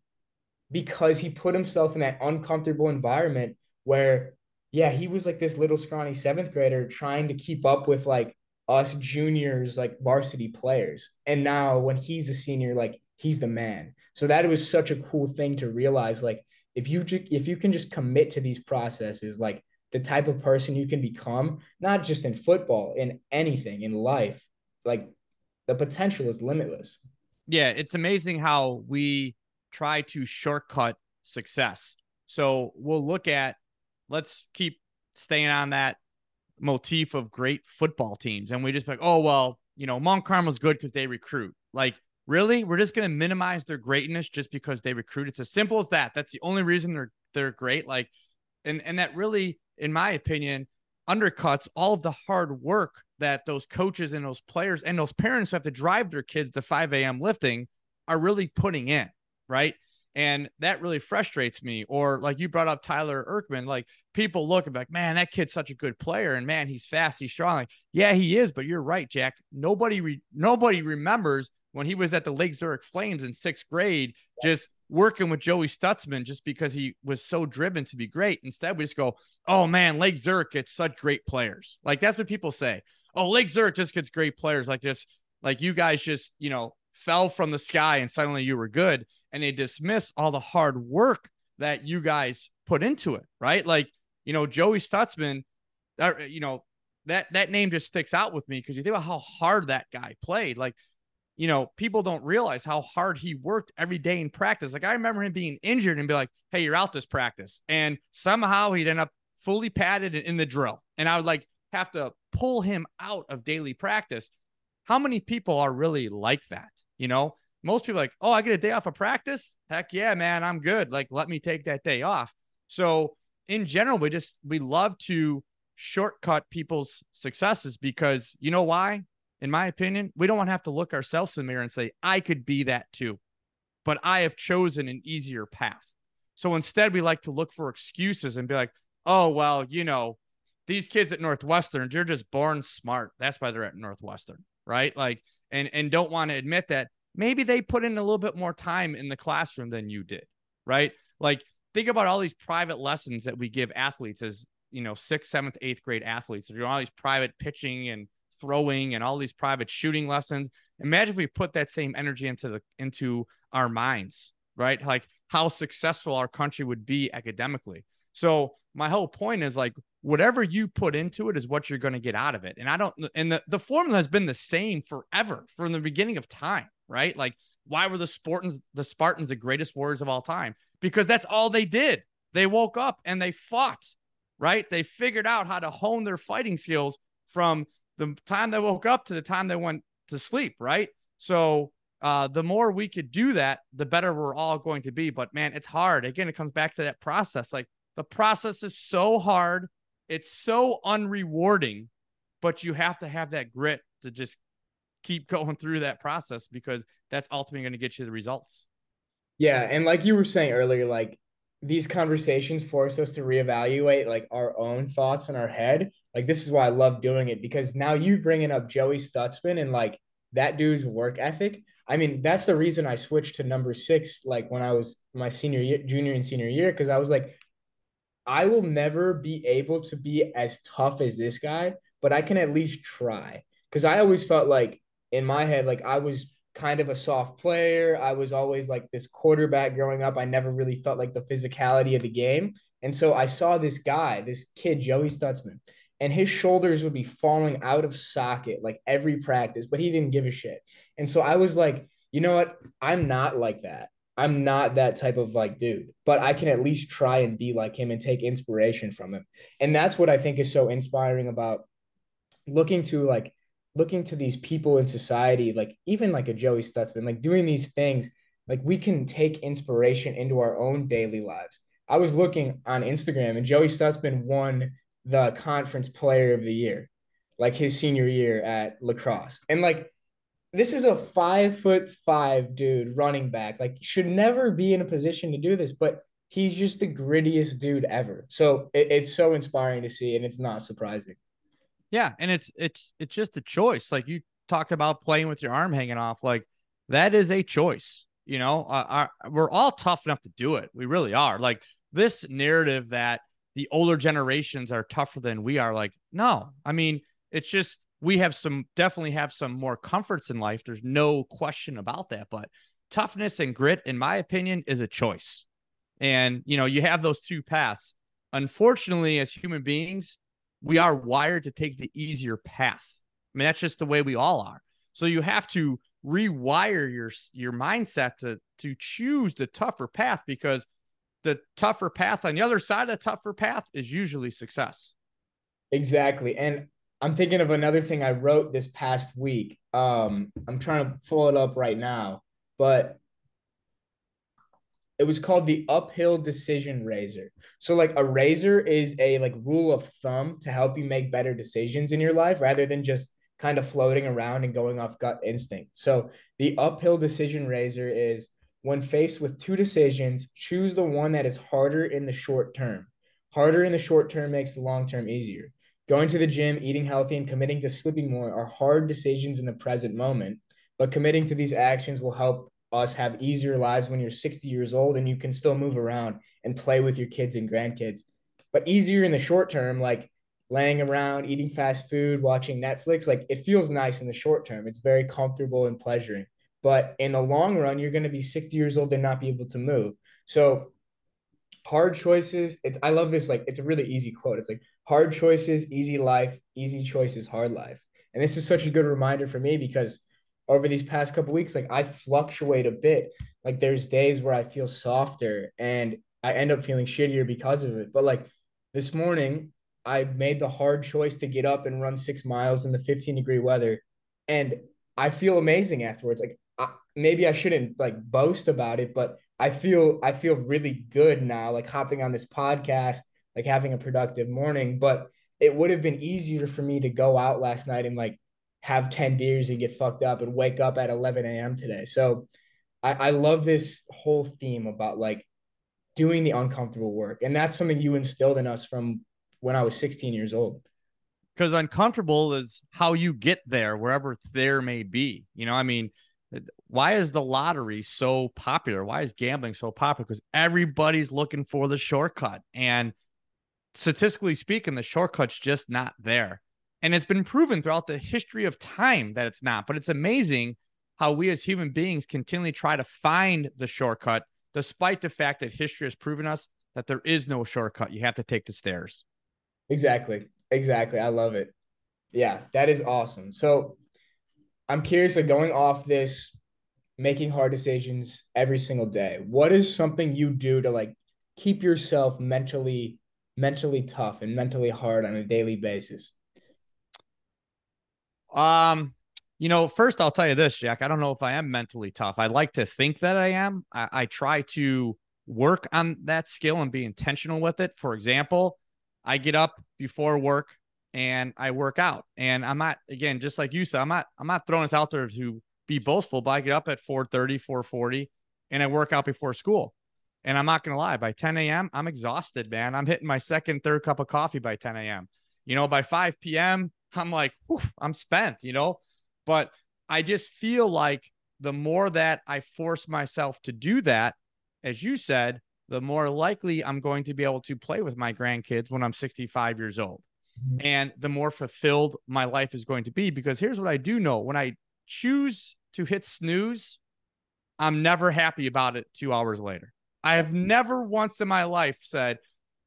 because he put himself in that uncomfortable environment where, yeah, he was like this little scrawny 7th grader trying to keep up with like us juniors, like varsity players. And now when he's a senior, like he's the man. So that was such a cool thing to realize. Like if you can just commit to these processes, like the type of person you can become, not just in football, in anything, in life, like the potential is limitless. Yeah. It's amazing how we try to shortcut success. So we'll look at, let's keep staying on that motif of great football teams. And we just like, oh, well, you know, Mount Carmel's good because they recruit. Like, really? We're just going to minimize their greatness just because they recruit. It's as simple as that. That's the only reason they're great. Like, and that really, in my opinion, undercuts all of the hard work that those coaches and those players and those parents who have to drive their kids to 5 a.m. lifting are really putting in. Right. And that really frustrates me. Or like you brought up Tyler Erkman, like people look and be like, man, that kid's such a good player. And man, he's fast. He's strong. Like, yeah, he is. But you're right, Jack. Nobody remembers when he was at the Lake Zurich Flames in 6th grade, just working with Joey Stutzman, just because he was so driven to be great. Instead, we just go, oh man, Lake Zurich gets such great players. Like that's what people say. Oh, Lake Zurich just gets great players. Like just like you guys just, you know, fell from the sky and suddenly you were good. And they dismiss all the hard work that you guys put into it, right? Like, you know, Joey Stutzman, you know, that name just sticks out with me because you think about how hard that guy played. Like, you know, people don't realize how hard he worked every day in practice. Like I remember him being injured and be like, hey, you're out this practice. And somehow he'd end up fully padded in the drill. And I would like have to pull him out of daily practice. How many people are really like that? You know, most people are like, oh, I get a day off of practice. Heck yeah, man, I'm good. Like, let me take that day off. So in general, we love to shortcut people's successes because you know why? In my opinion, we don't want to have to look ourselves in the mirror and say, I could be that too, but I have chosen an easier path. So instead we like to look for excuses and be like, oh, well, you know, these kids at Northwestern, they're just born smart. That's why they're at Northwestern, right? Like, and don't want to admit that maybe they put in a little bit more time in the classroom than you did, right? Like think about all these private lessons that we give athletes as, you know, 6th, 7th, 8th grade athletes. They're doing all these private pitching and throwing and all these private shooting lessons. Imagine if we put that same energy into our minds, right? Like how successful our country would be academically. So my whole point is like, whatever you put into it is what you're going to get out of it. And the formula has been the same forever from the beginning of time, right? Like why were the Spartans the greatest warriors of all time? Because that's all they did. They woke up and they fought, right? They figured out how to hone their fighting skills from the time they woke up to the time they went to sleep, right? So the more we could do that, the better we're all going to be. But man, it's hard. Again, it comes back to that process. Like the process is so hard. It's so unrewarding, but you have to have that grit to just keep going through that process because that's ultimately going to get you the results. Yeah. And like you were saying earlier, like these conversations force us to reevaluate like our own thoughts in our head. Like this is why I love doing it, because now you bringing up Joey Stutzman and like that dude's work ethic. I mean, that's the reason I switched to number 6, like when I was my junior and senior year, because I was like, I will never be able to be as tough as this guy, but I can at least try. Because I always felt like in my head, like I was kind of a soft player. I was always like this quarterback growing up. I never really felt like the physicality of the game. And so I saw this guy, this kid, Joey Stutzman, and his shoulders would be falling out of socket like every practice, but he didn't give a shit. And so I was like, you know what? I'm not like that. I'm not that type of like dude, but I can at least try and be like him and take inspiration from him. And that's what I think is so inspiring about looking to these people in society, like even like a Joey Stutzman, like doing these things Like, we can take inspiration into our own daily lives. I was looking on Instagram, and Joey Stutzman won the conference player of the year, like his senior year at lacrosse. And like, this is a 5'5" dude running back, like should never be in a position to do this, but he's just the grittiest dude ever. So it's so inspiring to see, and it's not surprising. Yeah. And it's just a choice. Like you talked about playing with your arm hanging off. Like that is a choice, you know, we're all tough enough to do it. We really are. Like this narrative that the older generations are tougher than we are, like, no, I mean, it's just, we have definitely have some more comforts in life. There's no question about that, but toughness and grit, in my opinion, is a choice. And, you know, you have those two paths. Unfortunately, as human beings, we are wired to take the easier path. I mean, that's just the way we all are. So you have to rewire your mindset to choose the tougher path, because the tougher path on the other side of the tougher path is usually success. Exactly. And I'm thinking of another thing I wrote this past week. I'm trying to pull it up right now, but it was called the uphill decision razor. So like a razor is a like rule of thumb to help you make better decisions in your life rather than just kind of floating around and going off gut instinct. So the uphill decision razor is, when faced with two decisions, choose the one that is harder in the short term. Harder in the short term makes the long term easier. Going to the gym, eating healthy, and committing to sleeping more are hard decisions in the present moment, but committing to these actions will help us have easier lives when you're 60 years old and you can still move around and play with your kids and grandkids. But easier in the short term, like laying around, eating fast food, watching Netflix, like it feels nice in the short term. It's very comfortable and pleasuring. But in the long run, you're going to be 60 years old and not be able to move. So hard choices. I love this. Like, it's a really easy quote. It's like, hard choices, easy life, easy choices, hard life. And this is such a good reminder for me, because over these past couple of weeks, like I fluctuate a bit. Like there's days where I feel softer and I end up feeling shittier because of it. But like this morning, I made the hard choice to get up and run 6 miles in the 15-degree weather. And I feel amazing afterwards. Like maybe I shouldn't like boast about it, but I feel really good now, like hopping on this podcast, like having a productive morning. But it would have been easier for me to go out last night and like have 10 beers and get fucked up and wake up at 11 a.m. today. So I love this whole theme about like doing the uncomfortable work. And that's something you instilled in us from when I was 16 years old. Because uncomfortable is how you get there, wherever there may be. You know, I mean, why is the lottery so popular? Why is gambling so popular? Because everybody's looking for the shortcut. And statistically speaking, the shortcut's just not there. And it's been proven throughout the history of time that it's not. But it's amazing how we as human beings continually try to find the shortcut, despite the fact that history has proven us that there is no shortcut. You have to take the stairs. Exactly. I love it. Yeah, that is awesome. So I'm curious, like going off this, making hard decisions every single day, what is something you do to like keep yourself mentally tough and mentally hard on a daily basis? You know, first I'll tell you this, Jack, I don't know if I am mentally tough. I like to think that I am. I try to work on that skill and be intentional with it. For example, I get up before work and I work out, and I'm not, again, just like you said, I'm not throwing this out there to be boastful, but I get up at 4:30, 4:40 and I work out before school. And I'm not going to lie, by 10 a.m., I'm exhausted, man. I'm hitting my second, third cup of coffee by 10 a.m. You know, by 5 p.m., I'm like, whew, I'm spent, you know, but I just feel like the more that I force myself to do that, as you said, the more likely I'm going to be able to play with my grandkids when I'm 65 years old. Mm-hmm. And the more fulfilled my life is going to be, because here's what I do know. When I choose to hit snooze, I'm never happy about it 2 hours later. I have never once in my life said,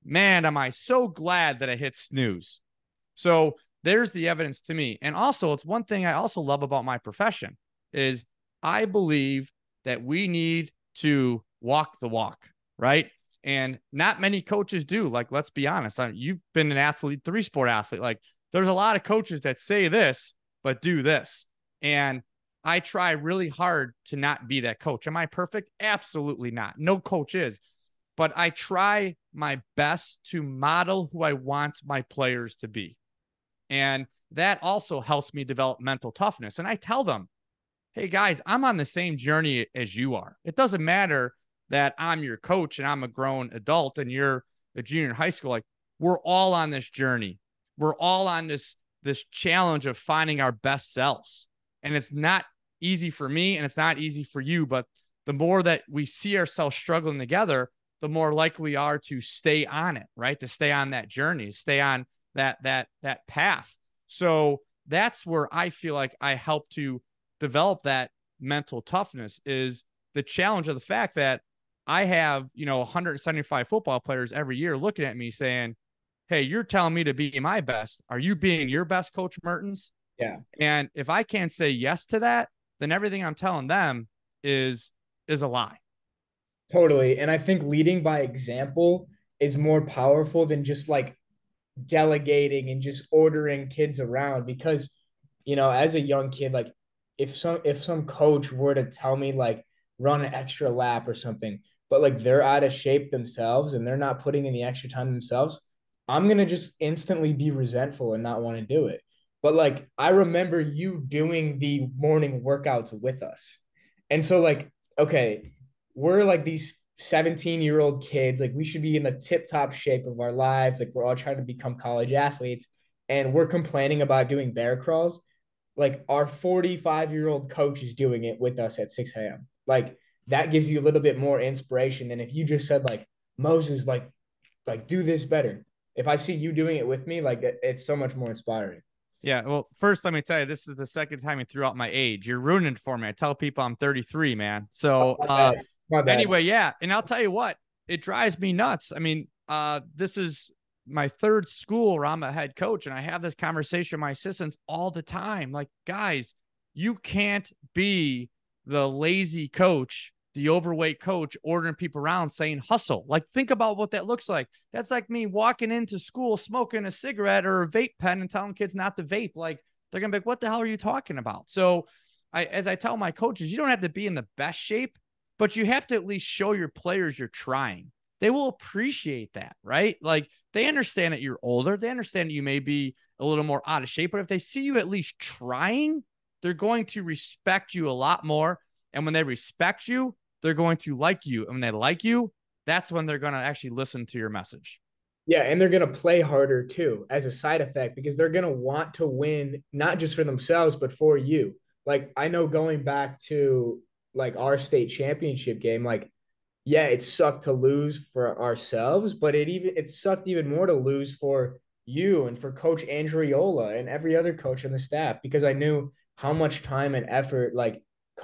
man, am I so glad that I hit snooze. So there's the evidence to me. And also, it's one thing I also love about my profession is I believe that we need to walk the walk, right? And not many coaches do. Like, let's be honest. You've been an athlete, 3-sport athlete. Like, there's a lot of coaches that say this, but do this. And I try really hard to not be that coach. Am I perfect? Absolutely not. No coach is. But I try my best to model who I want my players to be. And that also helps me develop mental toughness. And I tell them, hey, guys, I'm on the same journey as you are. It doesn't matter that I'm your coach and I'm a grown adult and you're a junior in high school. Like, we're all on this journey. We're all on this challenge of finding our best selves. And it's not easy for me and it's not easy for you, but the more that we see ourselves struggling together, the more likely we are to stay on it, right? To stay on that journey, stay on that path. So that's where I feel like I help to develop that mental toughness, is the challenge of the fact that I have, 175 football players every year looking at me saying, hey, you're telling me to be my best. Are you being your best, Coach Mertens? Yeah. And if I can't say yes to that, then everything I'm telling them is a lie. Totally. And I think leading by example is more powerful than just like delegating and just ordering kids around, because, as a young kid, like if some coach were to tell me like run an extra lap or something, but like they're out of shape themselves and they're not putting in the extra time themselves, I'm going to just instantly be resentful and not want to do it. But like, I remember you doing the morning workouts with us. And so like, okay, we're like these 17-year-old kids, like we should be in the tip top shape of our lives. Like we're all trying to become college athletes and we're complaining about doing bear crawls. Like our 45-year-old coach is doing it with us at 6 a.m. Like that gives you a little bit more inspiration than if you just said like, Moses, like do this better. If I see you doing it with me, like it's so much more inspiring. Yeah. Well, first, let me tell you, this is the second time you threw out my age. You're ruining it for me. I tell people I'm 33, man. So anyway, yeah. And I'll tell you what, it drives me nuts. I mean, this is my third school where I'm a head coach, and I have this conversation with my assistants all the time. Like, guys, you can't be the lazy coach, the overweight coach ordering people around saying hustle. Like, think about what that looks like. That's like me walking into school, smoking a cigarette or a vape pen and telling kids not to vape. Like they're going to be like, what the hell are you talking about? So as I tell my coaches, you don't have to be in the best shape, but you have to at least show your players you're trying. They will appreciate that, right? Like they understand that you're older. They understand that you may be a little more out of shape, but if they see you at least trying, they're going to respect you a lot more. And when they respect you, they're going to like you. And when they like you, that's when they're going to actually listen to your message. Yeah. And they're going to play harder too, as a side effect, because they're going to want to win, not just for themselves, but for you. Like, I know going back to like our state championship game, like, yeah, it sucked to lose for ourselves, but it sucked even more to lose for you and for Coach Andriola and every other coach on the staff, because I knew how much time and effort, like,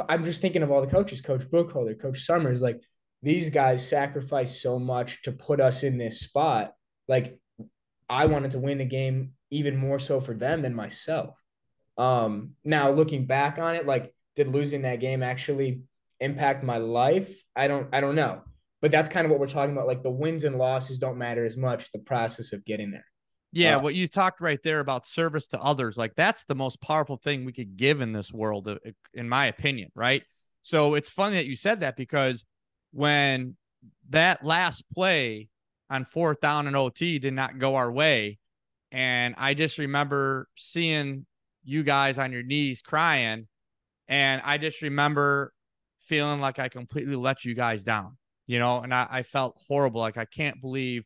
I'm just thinking of all the coaches, Coach Brookholder, Coach Summers, like these guys sacrificed so much to put us in this spot. Like I wanted to win the game even more so for them than myself. Now looking back on it, like did losing that game actually impact my life? I don't know, but that's kind of what we're talking about. Like the wins and losses don't matter as much, the process of getting there. Yeah, what you talked right there about service to others, like that's the most powerful thing we could give in this world, in my opinion, right? So it's funny that you said that, because when that last play on fourth down and OT did not go our way, and I just remember seeing you guys on your knees crying, and I just remember feeling like I completely let you guys down, and I felt horrible. Like I can't believe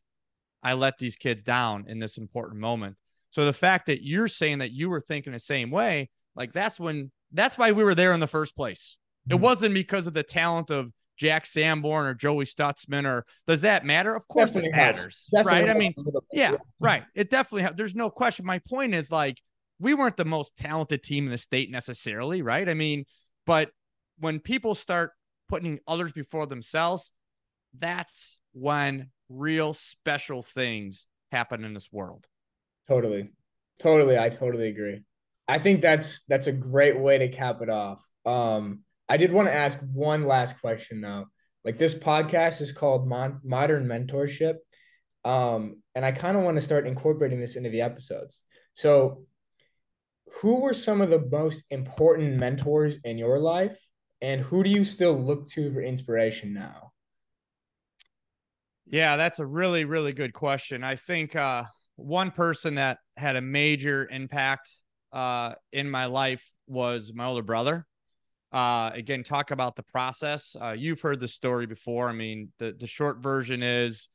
I let these kids down in this important moment. So the fact that you're saying that you were thinking the same way, like that's why we were there in the first place. It wasn't because of the talent of Jack Sanborn or Joey Stutzman, or does that matter? Of course it matters. Right. I mean, yeah, right. It definitely, there's no question. My point is like, we weren't the most talented team in the state necessarily. Right. I mean, but when people start putting others before themselves, that's when real special things happen in this world. Totally. I totally agree. I think that's a great way to cap it off. I did want to ask one last question though. Like this podcast is called Modern Mentorship. And I kind of want to start incorporating this into the episodes. So who were some of the most important mentors in your life, and who do you still look to for inspiration now? Yeah, that's a really, really good question. I think one person that had a major impact in my life was my older brother. Again, talk about the process. You've heard the story before. I mean, the short version is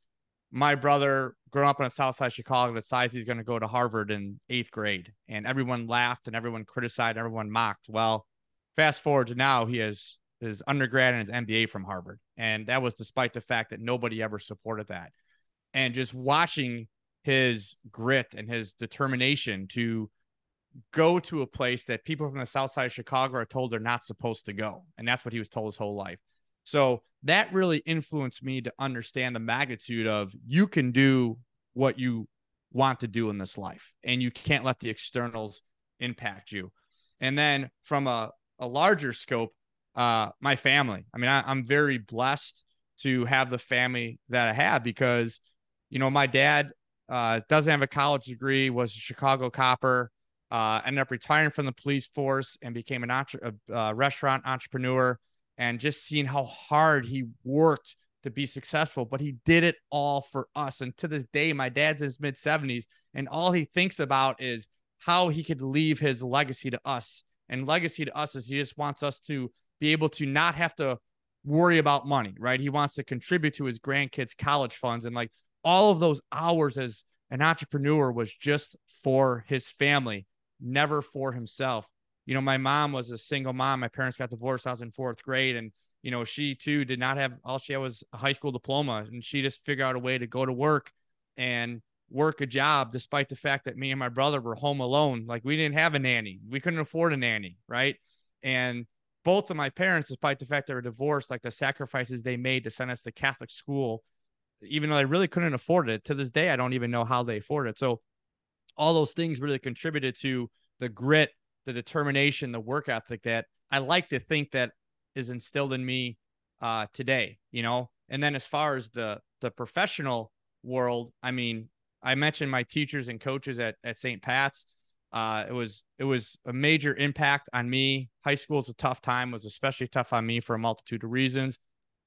my brother growing up on the South Side of Chicago decides he's going to go to Harvard in 8th grade, and everyone laughed and everyone criticized, everyone mocked. Well, fast forward to now, he has his undergrad and his MBA from Harvard. And that was despite the fact that nobody ever supported that. And just watching his grit and his determination to go to a place that people from the South Side of Chicago are told they're not supposed to go. And that's what he was told his whole life. So that really influenced me to understand the magnitude of you can do what you want to do in this life, and you can't let the externals impact you. And then from a larger scope, my family. I mean, I'm very blessed to have the family that I have because, you know, my dad doesn't have a college degree, was a Chicago copper, ended up retiring from the police force and became a restaurant entrepreneur, and just seeing how hard he worked to be successful, but he did it all for us. And to this day, my dad's in his mid-70s, and all he thinks about is how he could leave his legacy to us. And legacy to us is he just wants us to be able to not have to worry about money, right? He wants to contribute to his grandkids' college funds. And like all of those hours as an entrepreneur was just for his family, never for himself. You know, my mom was a single mom. My parents got divorced. I was in 4th grade. And, you know, she too did not have, all she had was a high school diploma. And she just figured out a way to go to work and work a job, despite the fact that me and my brother were home alone. Like, we didn't have a nanny. We couldn't afford a nanny. Right. And both of my parents, despite the fact they were divorced, like the sacrifices they made to send us to Catholic school, even though they really couldn't afford it, to this day, I don't even know how they afford it. So all those things really contributed to the grit, the determination, the work ethic that I like to think that is instilled in me today, you know? And then as far as the professional world, I mean, I mentioned my teachers and coaches at St. Pat's. It was a major impact on me. High school is a tough time, was especially tough on me for a multitude of reasons.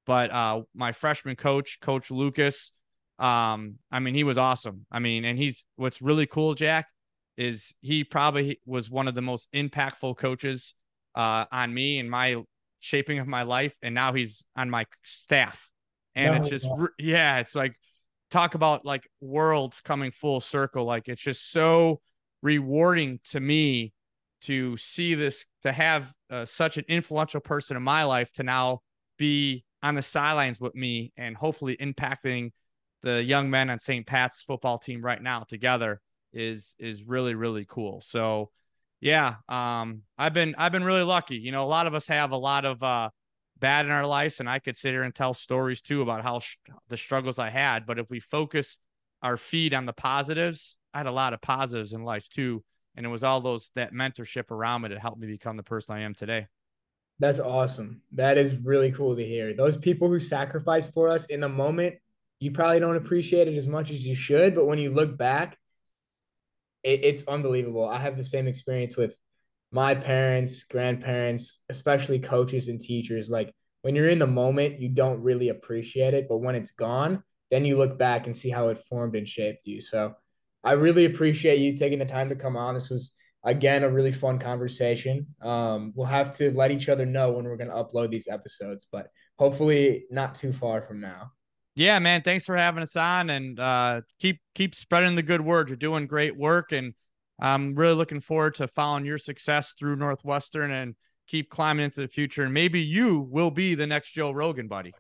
But my freshman coach, Coach Lucas, I mean, he was awesome. I mean, and he's, what's really cool, Jack, is he probably was one of the most impactful coaches on me and my shaping of my life. And now he's on my staff. And it's just, yeah, it's like, talk about like worlds coming full circle. Like, it's just so rewarding to me to see this, to have such an influential person in my life to now be on the sidelines with me and hopefully impacting the young men on St. Pat's football team right now together is really, really cool. So yeah, I've been really lucky. You know, a lot of us have a lot of bad in our lives, and I could sit here and tell stories too about how the struggles I had. But if we focus our feed on the positives, I had a lot of positives in life too. And it was all that mentorship around me that helped me become the person I am today. That's awesome. That is really cool to hear. Those people who sacrifice for us in the moment, you probably don't appreciate it as much as you should, but when you look back, it's unbelievable. I have the same experience with my parents, grandparents, especially coaches and teachers. Like, when you're in the moment, you don't really appreciate it, but when it's gone, then you look back and see how it formed and shaped you. So I really appreciate you taking the time to come on. This was, again, a really fun conversation. We'll have to let each other know when we're going to upload these episodes, but hopefully not too far from now. Yeah, man. Thanks for having us on, and keep spreading the good word. You're doing great work, and I'm really looking forward to following your success through Northwestern and keep climbing into the future. And maybe you will be the next Joe Rogan, buddy.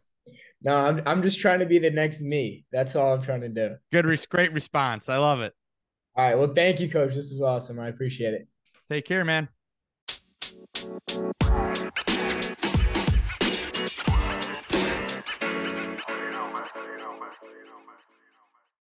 No, I'm just trying to be the next me. That's all I'm trying to do. Great response. I love it. All right. Well, thank you, Coach. This is awesome. I appreciate it. Take care, man.